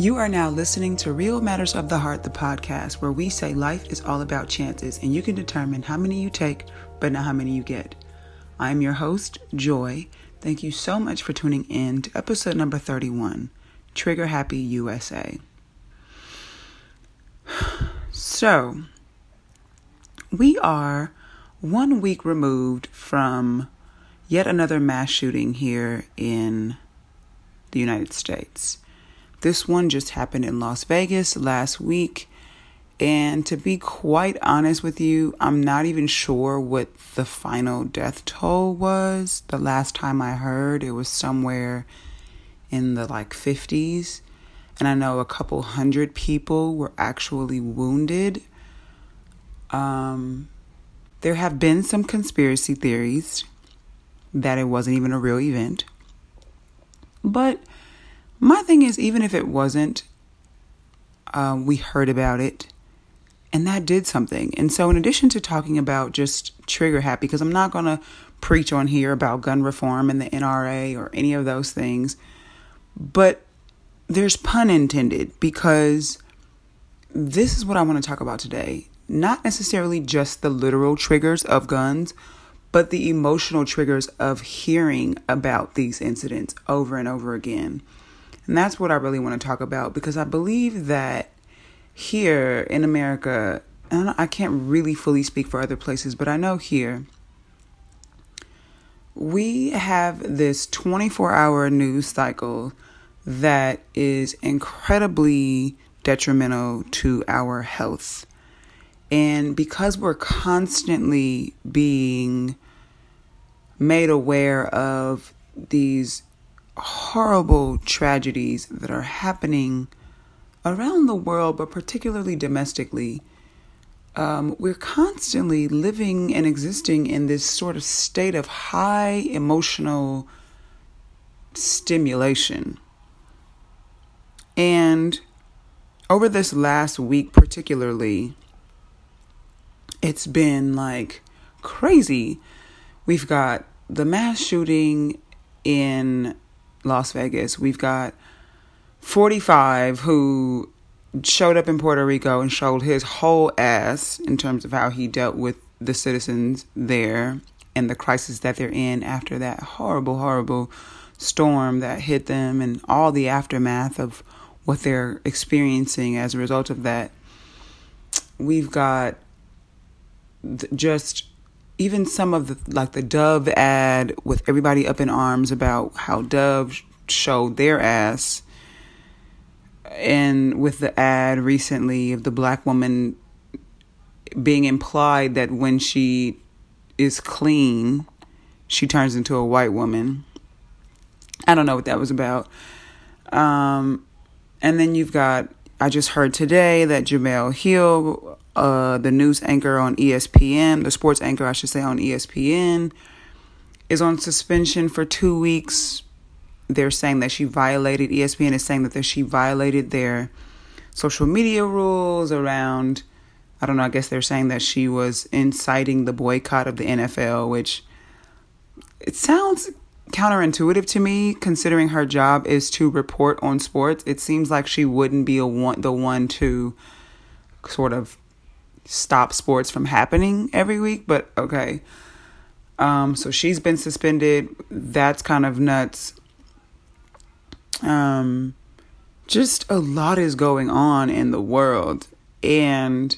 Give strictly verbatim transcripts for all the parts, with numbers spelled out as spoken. You are now listening to Real Matters of the Heart, the podcast, where we say life is all about chances and you can determine how many you take, but not how many you get. I am your host, Joy. Thank you so much for tuning in to episode number thirty-one, Trigger Happy U S A. So, we are one week removed from yet another mass shooting here in the United States. This one just happened in Las Vegas last week. And to be quite honest with you, I'm not even sure what the final death toll was. The last time I heard, it was somewhere in the like fifties. And I know a couple hundred people were actually wounded. Um, there have been some conspiracy theories that it wasn't even a real event. But my thing is, even if it wasn't, uh, we heard about it. And that did something. And so in addition to talking about just trigger happy, because I'm not going to preach on here about gun reform and the N R A or any of those things, but there's pun intended, because this is what I want to talk about today. Not necessarily just the literal triggers of guns, but the emotional triggers of hearing about these incidents over and over again. And that's what I really want to talk about, because I believe that here in America, and I can't really fully speak for other places, but I know here, we have this twenty-four hour news cycle that is incredibly detrimental to our health. And because we're constantly being made aware of these horrible tragedies that are happening around the world, but particularly domestically, um, we're constantly living and existing in this sort of state of high emotional stimulation. And over this last week particularly, it's been like crazy. We've got the mass shooting in Las Vegas. We've got forty-five who showed up in Puerto Rico and showed his whole ass in terms of how he dealt with the citizens there and the crisis that they're in after that horrible, horrible storm that hit them and all the aftermath of what they're experiencing as a result of that. We've got just even some of the, like the Dove ad with everybody up in arms about how Dove showed their ass. And with the ad recently of the black woman being implied that when she is clean, she turns into a white woman. I don't know what that was about. Um, and then you've got, I just heard today that Jemele Hill, uh, the news anchor on E S P N, the sports anchor, I should say, on E S P N, is on suspension for two weeks. They're saying that she violated, E S P N is saying that she violated their social media rules around, I don't know, I guess they're saying that she was inciting the boycott of the N F L, which it sounds counterintuitive to me, considering her job is to report on sports. It seems like she wouldn't be a one, the one to sort of stop sports from happening every week, but okay. Um, so she's been suspended. That's kind of nuts. Um, just a lot is going on in the world. And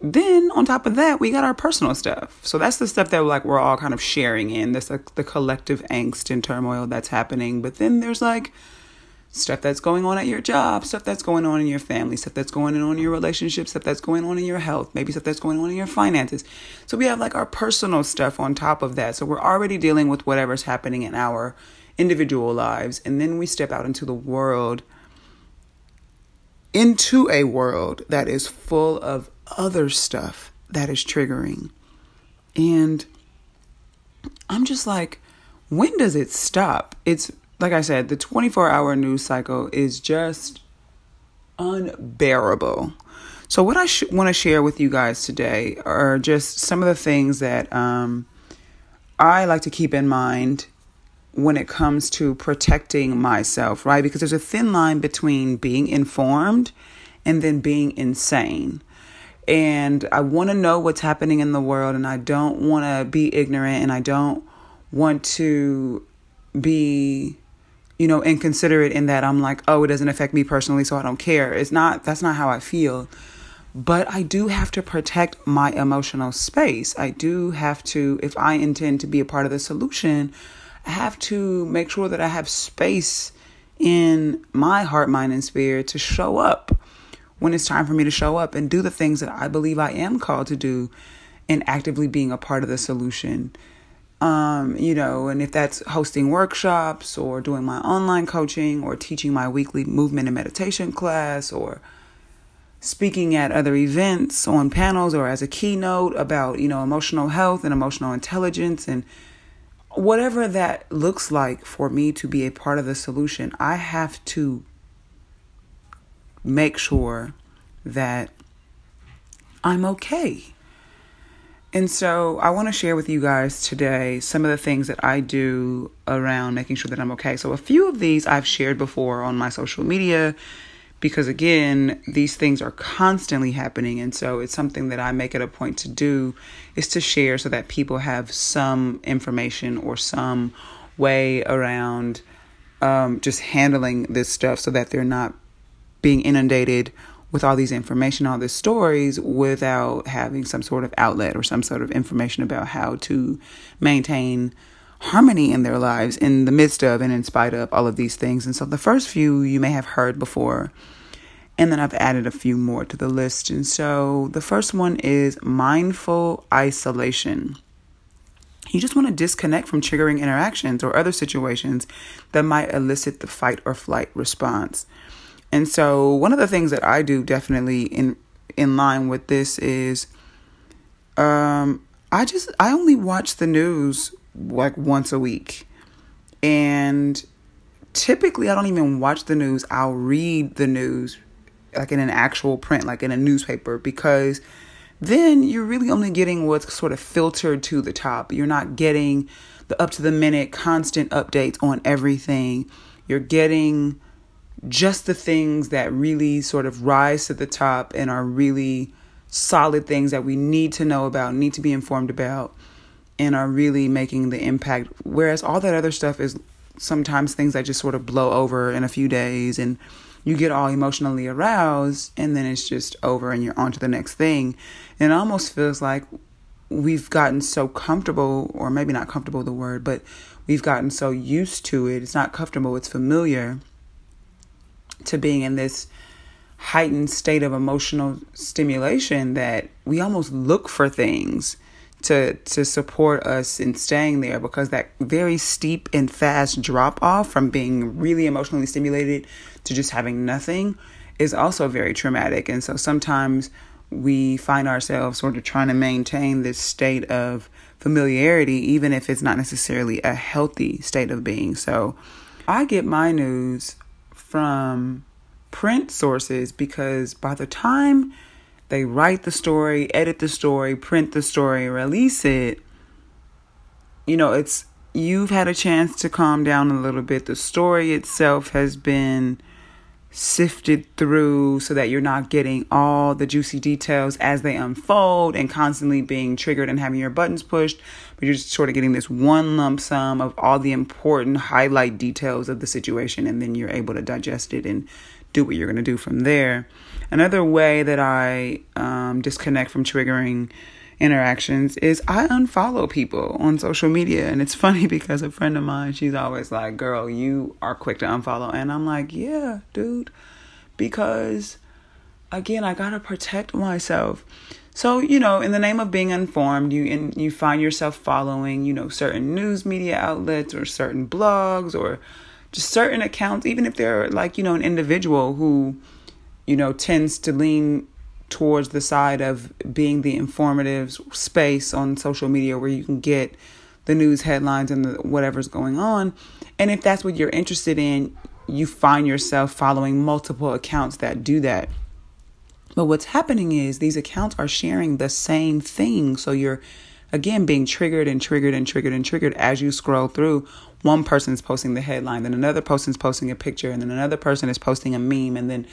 then on top of that, we got our personal stuff. So that's the stuff that like we're all kind of sharing in. That's like the collective angst and turmoil that's happening. But then there's like stuff that's going on at your job, stuff that's going on in your family, stuff that's going on in your relationships, stuff that's going on in your health, maybe stuff that's going on in your finances. So we have like our personal stuff on top of that. So we're already dealing with whatever's happening in our individual lives, and then we step out into the world, into a world that is full of other stuff that is triggering. And I'm just like, when does it stop? It's like I said, the twenty-four hour news cycle is just unbearable. So what I sh- want to share with you guys today are just some of the things that um, I like to keep in mind when it comes to protecting myself, right? Because there's a thin line between being informed and then being insane. And I want to know what's happening in the world, and I don't want to be ignorant, and I don't want to be, you know, inconsiderate in that I'm like, oh, it doesn't affect me personally, so I don't care. It's not, that's not how I feel. But I do have to protect my emotional space. I do have to, if I intend to be a part of the solution, I have to make sure that I have space in my heart, mind, and spirit to show up when it's time for me to show up and do the things that I believe I am called to do and actively being a part of the solution. Um, you know, and if that's hosting workshops or doing my online coaching or teaching my weekly movement and meditation class or speaking at other events on panels or as a keynote about, you know, emotional health and emotional intelligence and whatever that looks like for me to be a part of the solution, I have to make sure that I'm okay. And so I want to share with you guys today some of the things that I do around making sure that I'm okay. So a few of these I've shared before on my social media because, again, these things are constantly happening. And so it's something that I make it a point to do is to share so that people have some information or some way around um, just handling this stuff so that they're not being inundated with all these information, all these stories without having some sort of outlet or some sort of information about how to maintain harmony in their lives in the midst of and in spite of all of these things. And so the first few you may have heard before, and then I've added a few more to the list. And so the first one is mindful isolation. You just want to disconnect from triggering interactions or other situations that might elicit the fight or flight response. And so one of the things that I do definitely in in line with this is um, I just I only watch the news like once a week. And typically I don't even watch the news. I'll read the news like in an actual print, like in a newspaper, because then you're really only getting what's sort of filtered to the top. You're not getting the up to the minute constant updates on everything. You're getting just the things that really sort of rise to the top and are really solid things that we need to know about, need to be informed about, and are really making the impact. Whereas all that other stuff is sometimes things that just sort of blow over in a few days and you get all emotionally aroused and then it's just over and you're on to the next thing. And it almost feels like we've gotten so comfortable, or maybe not comfortable the word, but we've gotten so used to it. It's not comfortable, it's familiar to being in this heightened state of emotional stimulation that we almost look for things to to support us in staying there, because that very steep and fast drop off from being really emotionally stimulated to just having nothing is also very traumatic. And so sometimes we find ourselves sort of trying to maintain this state of familiarity, even if it's not necessarily a healthy state of being. So I get my news from print sources, because by the time they write the story, edit the story, print the story, release it, you know, it's, you've had a chance to calm down a little bit. The story itself has been sifted through so that you're not getting all the juicy details as they unfold and constantly being triggered and having your buttons pushed, but you're just sort of getting this one lump sum of all the important highlight details of the situation, and then you're able to digest it and do what you're going to do from there. Another way that I um, disconnect from triggering interactions is I unfollow people on social media. And it's funny because a friend of mine, she's always like, girl, you are quick to unfollow. And I'm like, yeah, dude, because, again, I got to protect myself. So, you know, in the name of being informed, you and you find yourself following, you know, certain news media outlets or certain blogs or just certain accounts, even if they're like, you know, an individual who, you know, tends to lean towards the side of being the informative space on social media where you can get the news headlines and the, whatever's going on. And if that's what you're interested in, you find yourself following multiple accounts that do that. But what's happening is these accounts are sharing the same thing. So you're again, being triggered and triggered and triggered and triggered as you scroll through. One person's posting the headline, then another person's posting a picture, and then another person is posting a meme, and then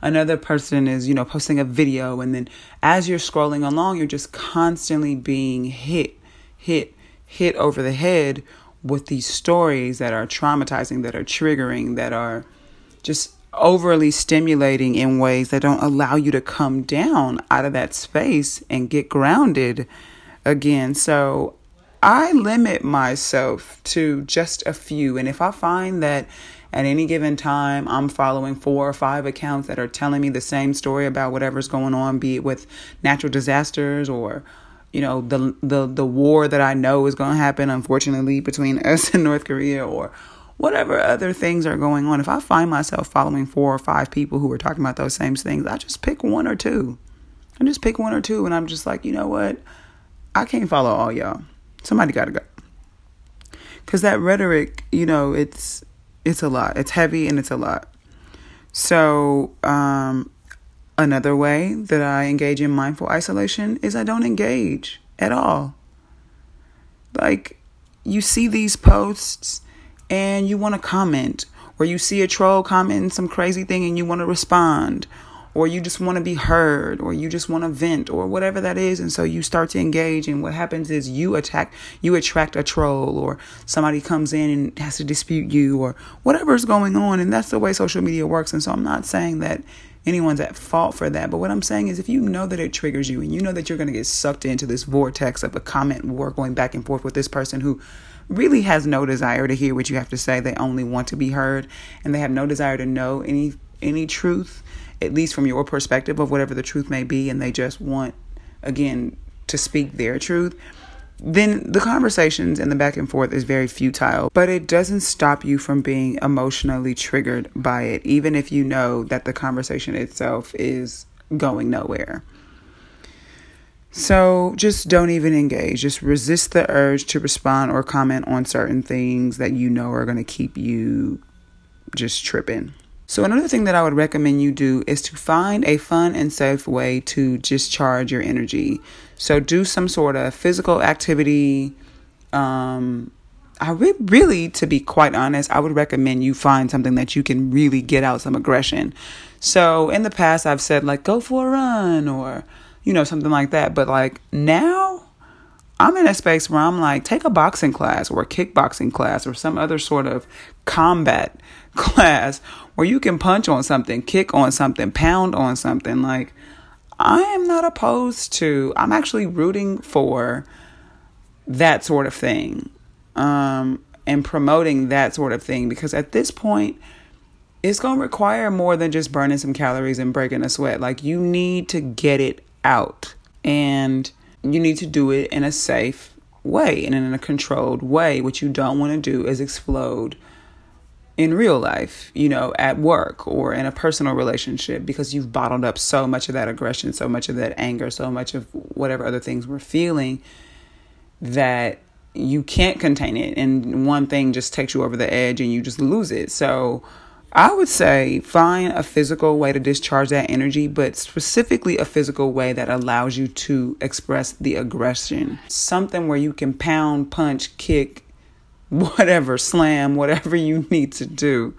another person is, you know, posting a video. And then as you're scrolling along, you're just constantly being hit, hit, hit over the head with these stories that are traumatizing, that are triggering, that are just overly stimulating in ways that don't allow you to come down out of that space and get grounded again. So I limit myself to just a few. And if I find that at any given time, I'm following four or five accounts that are telling me the same story about whatever's going on, be it with natural disasters or, you know, the the the war that I know is going to happen, unfortunately, between us and North Korea, or whatever other things are going on. If I find myself following four or five people who are talking about those same things, I just pick one or two. I just pick one or two. And I'm just like, you know what? I can't follow all y'all. Somebody got to go. Because that rhetoric, you know, it's it's a lot. It's heavy and it's a lot. So um, another way that I engage in mindful isolation is I don't engage at all. Like, you see these posts and you want to comment, or you see a troll commenting some crazy thing and you want to respond, or you just want to be heard, or you just want to vent, or whatever that is. And so you start to engage, and what happens is you attack, you attract a troll, or somebody comes in and has to dispute you, or whatever's going on. And that's the way social media works. And so I'm not saying that anyone's at fault for that. But what I'm saying is, if you know that it triggers you, and you know that you're going to get sucked into this vortex of a comment war going back and forth with this person who really has no desire to hear what you have to say. They only want to be heard, and they have no desire to know any any truth, at least from your perspective of whatever the truth may be, and they just want, again, to speak their truth, then the conversations and the back and forth is very futile. But it doesn't stop you from being emotionally triggered by it, even if you know that the conversation itself is going nowhere. So just don't even engage. Just resist the urge to respond or comment on certain things that you know are going to keep you just tripping. So another thing that I would recommend you do is to find a fun and safe way to just charge your energy. So do some sort of physical activity. Um, I re- really, to be quite honest, I would recommend you find something that you can really get out some aggression. So in the past, I've said, like, go for a run, or, you know, something like that. But like, now I'm in a space where I'm like, take a boxing class or a kickboxing class or some other sort of combat class where you can punch on something, kick on something, pound on something. Like, I am not opposed to, I'm actually rooting for that sort of thing, um, and promoting that sort of thing, because at this point, it's going to require more than just burning some calories and breaking a sweat. Like, you need to get it out, and you need to do it in a safe way and in a controlled way. What you don't want to do is explode in real life, you know, at work or in a personal relationship, because you've bottled up so much of that aggression, so much of that anger, so much of whatever other things we're feeling, that you can't contain it. And one thing just takes you over the edge and you just lose it. So I would say find a physical way to discharge that energy, but specifically a physical way that allows you to express the aggression. Something where you can pound, punch, kick, whatever, slam, whatever you need to do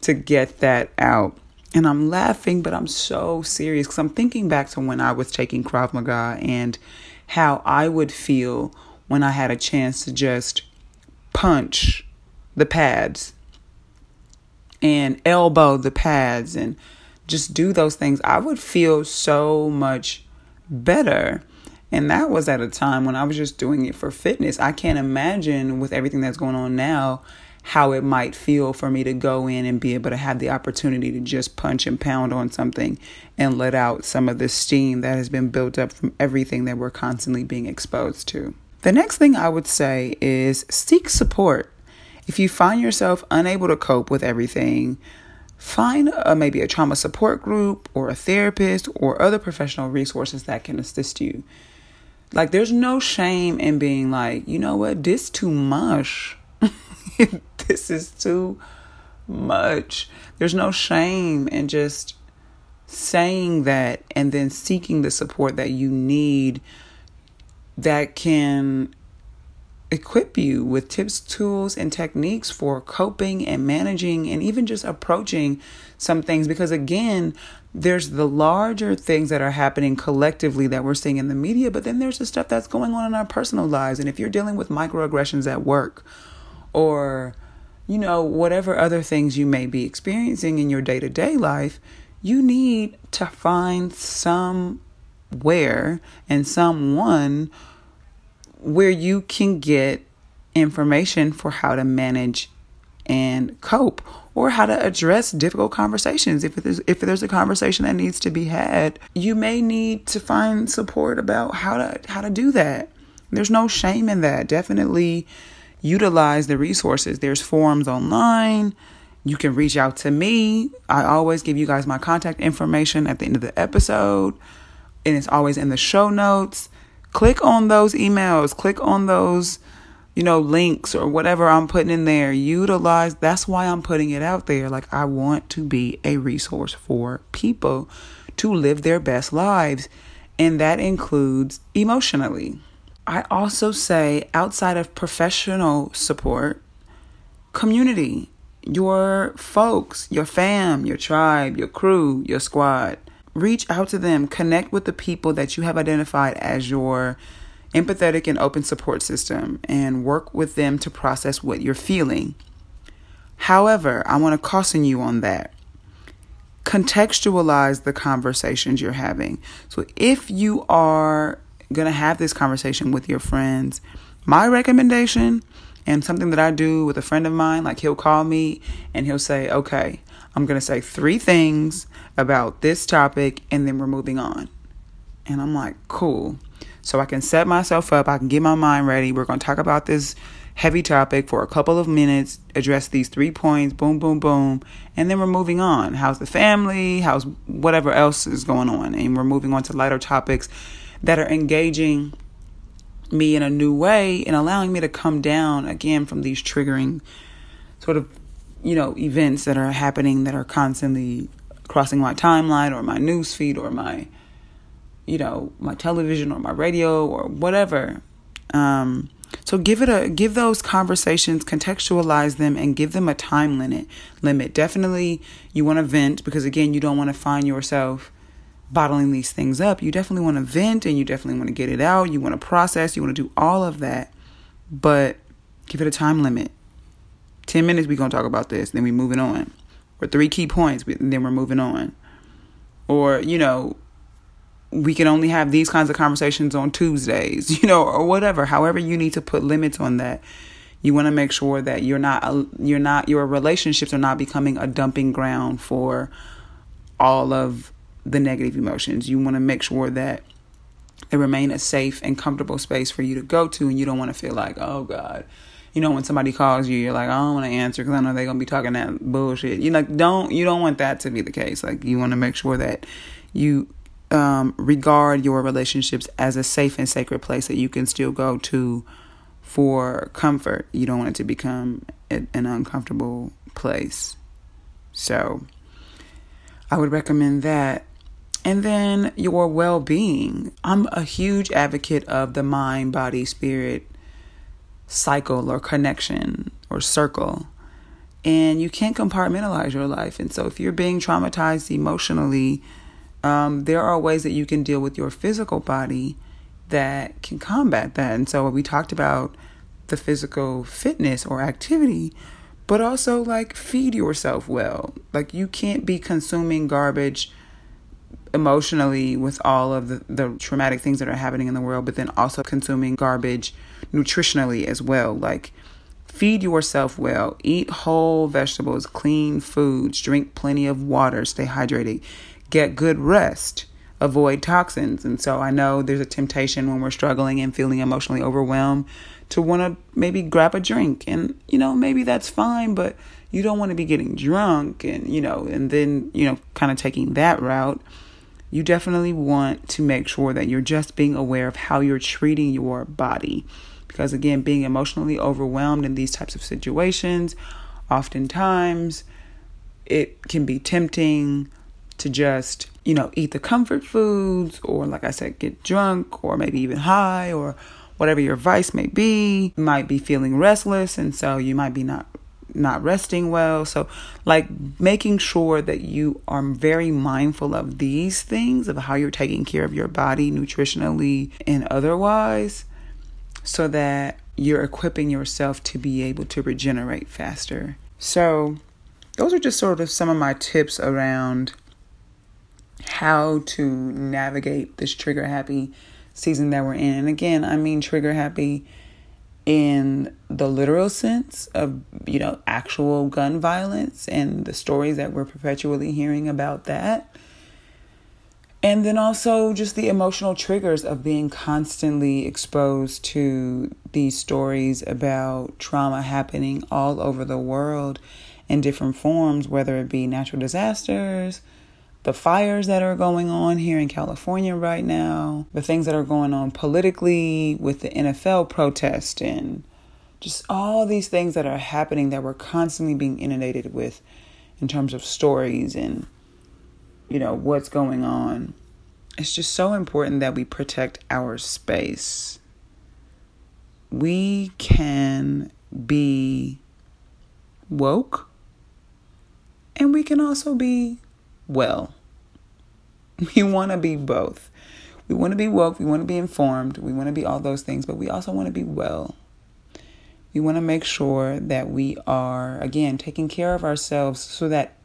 to get that out. And I'm laughing, but I'm so serious, because I'm thinking back to when I was taking Krav Maga and how I would feel when I had a chance to just punch the pads and elbow the pads and just do those things. I would feel so much better. And that was at a time when I was just doing it for fitness. I can't imagine with everything that's going on now how it might feel for me to go in and be able to have the opportunity to just punch and pound on something and let out some of the steam that has been built up from everything that we're constantly being exposed to. The next thing I would say is seek support. If you find yourself unable to cope with everything, find a, maybe a trauma support group or a therapist or other professional resources that can assist you. Like, there's no shame in being like, you know what, this too much. This is too much. There's no shame in just saying that and then seeking the support that you need that can equip you with tips, tools, and techniques for coping and managing and even just approaching some things. Because again, there's the larger things that are happening collectively that we're seeing in the media, but then there's the stuff that's going on in our personal lives. And if you're dealing with microaggressions at work or, you know, whatever other things you may be experiencing in your day-to-day life, you need to find somewhere and someone where you can get information for how to manage and cope, or how to address difficult conversations. If there's, if there's a conversation that needs to be had, you may need to find support about how to how to do that. There's no shame in that. Definitely utilize the resources. There's forums online. You can reach out to me. I always give you guys my contact information at the end of the episode, and it's always in the show notes. Click on those emails, click on those, you know, links or whatever I'm putting in there. Utilize. That's why I'm putting it out there. Like, I want to be a resource for people to live their best lives. And that includes emotionally. I also say, outside of professional support, community, your folks, your fam, your tribe, your crew, your squad. Reach out to them. Connect with the people that you have identified as your empathetic and open support system, and work with them to process what you're feeling. However, I want to caution you on that. Contextualize the conversations you're having. So if you are going to have this conversation with your friends, my recommendation, and something that I do with a friend of mine, like, he'll call me and he'll say, okay, I'm going to say three things about this topic, and then we're moving on. And I'm like, cool. So I can set myself up. I can get my mind ready. We're going to talk about this heavy topic for a couple of minutes, address these three points, boom, boom, boom. And then we're moving on. How's the family? How's whatever else is going on? And we're moving on to lighter topics that are engaging me in a new way and allowing me to come down again from these triggering sort of, you know, events that are happening that are constantly crossing my timeline or my news feed or my, you know, my television or my radio or whatever. Um, so give it a, give those conversations, contextualize them, and give them a time limit limit. Definitely you want to vent, because again, you don't want to find yourself bottling these things up. You definitely want to vent, and you definitely want to get it out. You want to process, you want to do all of that, but give it a time limit. ten minutes, we're going to talk about this, then we're moving on. Or three key points, then we're moving on. Or, you know, we can only have these kinds of conversations on Tuesdays, you know, or whatever. However, you need to put limits on that. You want to make sure that you're not, you're not, your relationships are not becoming a dumping ground for all of the negative emotions. You want to make sure that they remain a safe and comfortable space for you to go to, and you don't want to feel like, oh God. You know, when somebody calls you, you're like, I don't want to answer because I know they're going to be talking that bullshit. You like, don't, you don't want that to be the case. Like, you want to make sure that you um, regard your relationships as a safe and sacred place that you can still go to for comfort. You don't want it to become a, an uncomfortable place. So I would recommend that. And then your well-being. I'm a huge advocate of the mind, body, spirit cycle or connection or circle, and you can't compartmentalize your life. And so if you're being traumatized emotionally, um, there are ways that you can deal with your physical body that can combat that. And so we talked about the physical fitness or activity, but also, like, feed yourself well. Like, you can't be consuming garbage emotionally with all of the, the traumatic things that are happening in the world, but then also consuming garbage nutritionally as well. Like, feed yourself well, eat whole vegetables, clean foods, drink plenty of water, stay hydrated, get good rest, avoid toxins. And so I know there's a temptation when we're struggling and feeling emotionally overwhelmed to want to maybe grab a drink, and, you know, maybe that's fine, but you don't want to be getting drunk and, you know, and then, you know, kind of taking that route. You definitely want to make sure that you're just being aware of how you're treating your body. Because again, being emotionally overwhelmed in these types of situations, oftentimes it can be tempting to just, you know, eat the comfort foods or, like I said, get drunk or maybe even high or whatever your vice may be. You might be feeling restless, and so you might be not not resting well. So like making sure that you are very mindful of these things, of how you're taking care of your body nutritionally and otherwise, so that you're equipping yourself to be able to regenerate faster. So those are just sort of some of my tips around how to navigate this trigger happy season that we're in. And again, I mean trigger happy in the literal sense of, you know, actual gun violence and the stories that we're perpetually hearing about that. And then also just the emotional triggers of being constantly exposed to these stories about trauma happening all over the world in different forms, whether it be natural disasters, the fires that are going on here in California right now, the things that are going on politically with the N F L protest, and just all these things that are happening that we're constantly being inundated with in terms of stories and, you know, what's going on. It's just so important that we protect our space. We can be woke and we can also be well. We want to be both. We want to be woke. We want to be informed. We want to be all those things, but we also want to be well. We want to make sure that we are, again, taking care of ourselves so that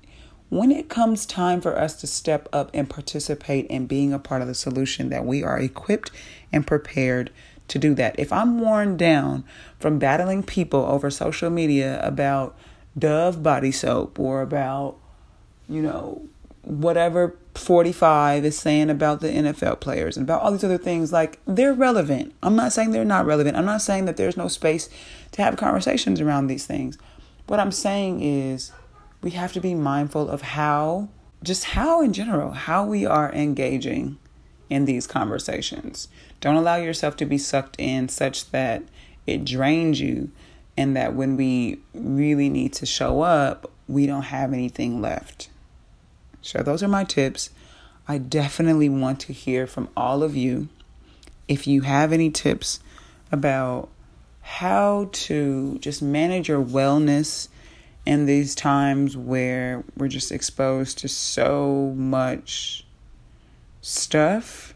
when it comes time for us to step up and participate in being a part of the solution, that we are equipped and prepared to do that. If I'm worn down from battling people over social media about Dove body soap or about, you know, whatever forty-five is saying about the N F L players and about all these other things, like, they're relevant. I'm not saying they're not relevant. I'm not saying that there's no space to have conversations around these things. What I'm saying is we have to be mindful of how, just how in general, how we are engaging in these conversations. Don't allow yourself to be sucked in such that it drains you, and that when we really need to show up, we don't have anything left. So those are my tips. I definitely want to hear from all of you. If you have any tips about how to just manage your wellness in these times where we're just exposed to so much stuff,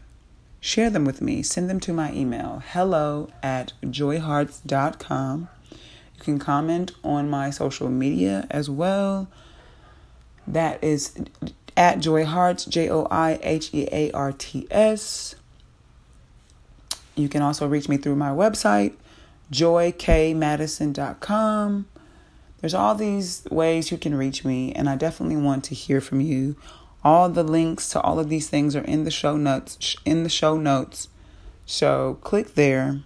share them with me. Send them to my email, hello at joy hearts dot com. You can comment on my social media as well. That is at joyhearts, J O I H E A R T S. You can also reach me through my website, joy k madison dot com. There's all these ways you can reach me, and I definitely want to hear from you. All the links to all of these things are in the show notes, in the show notes. So click there.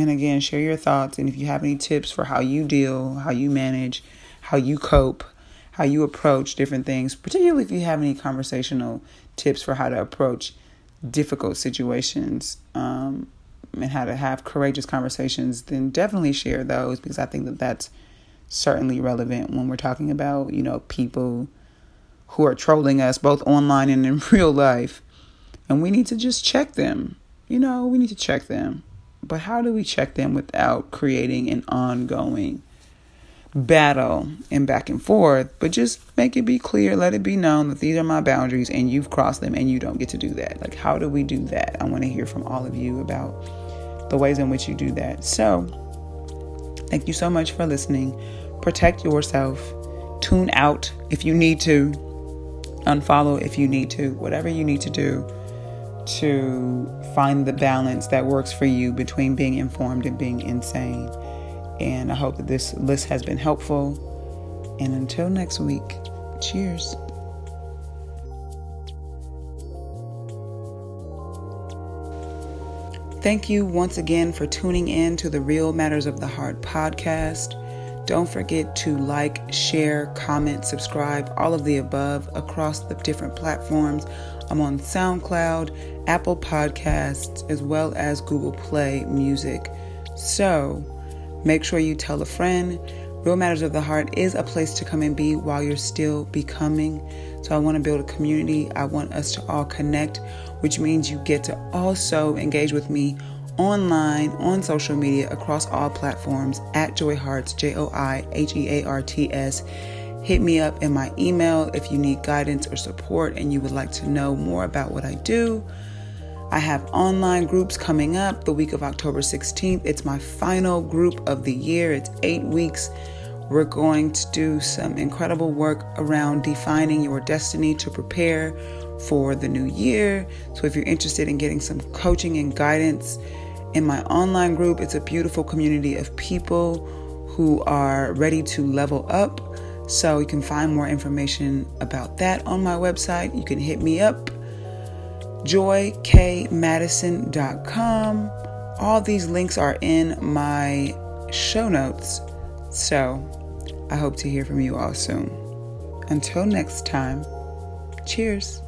And again, share your thoughts. And if you have any tips for how you deal, how you manage, how you cope, how you approach different things, particularly if you have any conversational tips for how to approach difficult situations um, and how to have courageous conversations, then definitely share those, because I think that that's certainly relevant when we're talking about, you know, people who are trolling us both online and in real life. And we need to just check them. You know, we need to check them. But how do we check them without creating an ongoing battle and back and forth? But just make it be clear, let it be known that these are my boundaries and you've crossed them and you don't get to do that. Like, how do we do that? I want to hear from all of you about the ways in which you do that. So thank you so much for listening. Protect yourself. Tune out if you need to. Unfollow if you need to. Whatever you need to do to find the balance that works for you between being informed and being insane. And I hope that this list has been helpful. And until next week, cheers. Thank you once again for tuning in to the Real Matters of the Heart podcast. Don't forget to like, share, comment, subscribe, all of the above across the different platforms. I'm on SoundCloud, Apple Podcasts, as well as Google Play Music. So make sure you tell a friend. Real Matters of the Heart is a place to come and be while you're still becoming. So I want to build a community. I want us to all connect, which means you get to also engage with me online, on social media, across all platforms, at joyhearts, J O I H E A R T S. Hit me up in my email if you need guidance or support and you would like to know more about what I do. I have online groups coming up the week of October sixteenth. It's my final group of the year. It's eight weeks. We're going to do some incredible work around defining your destiny to prepare for the new year. So if you're interested in getting some coaching and guidance in my online group, it's a beautiful community of people who are ready to level up. So you can find more information about that on my website. You can hit me up. joy k madison dot com. All these links are in my show notes. So I hope to hear from you all soon. Until next time, cheers.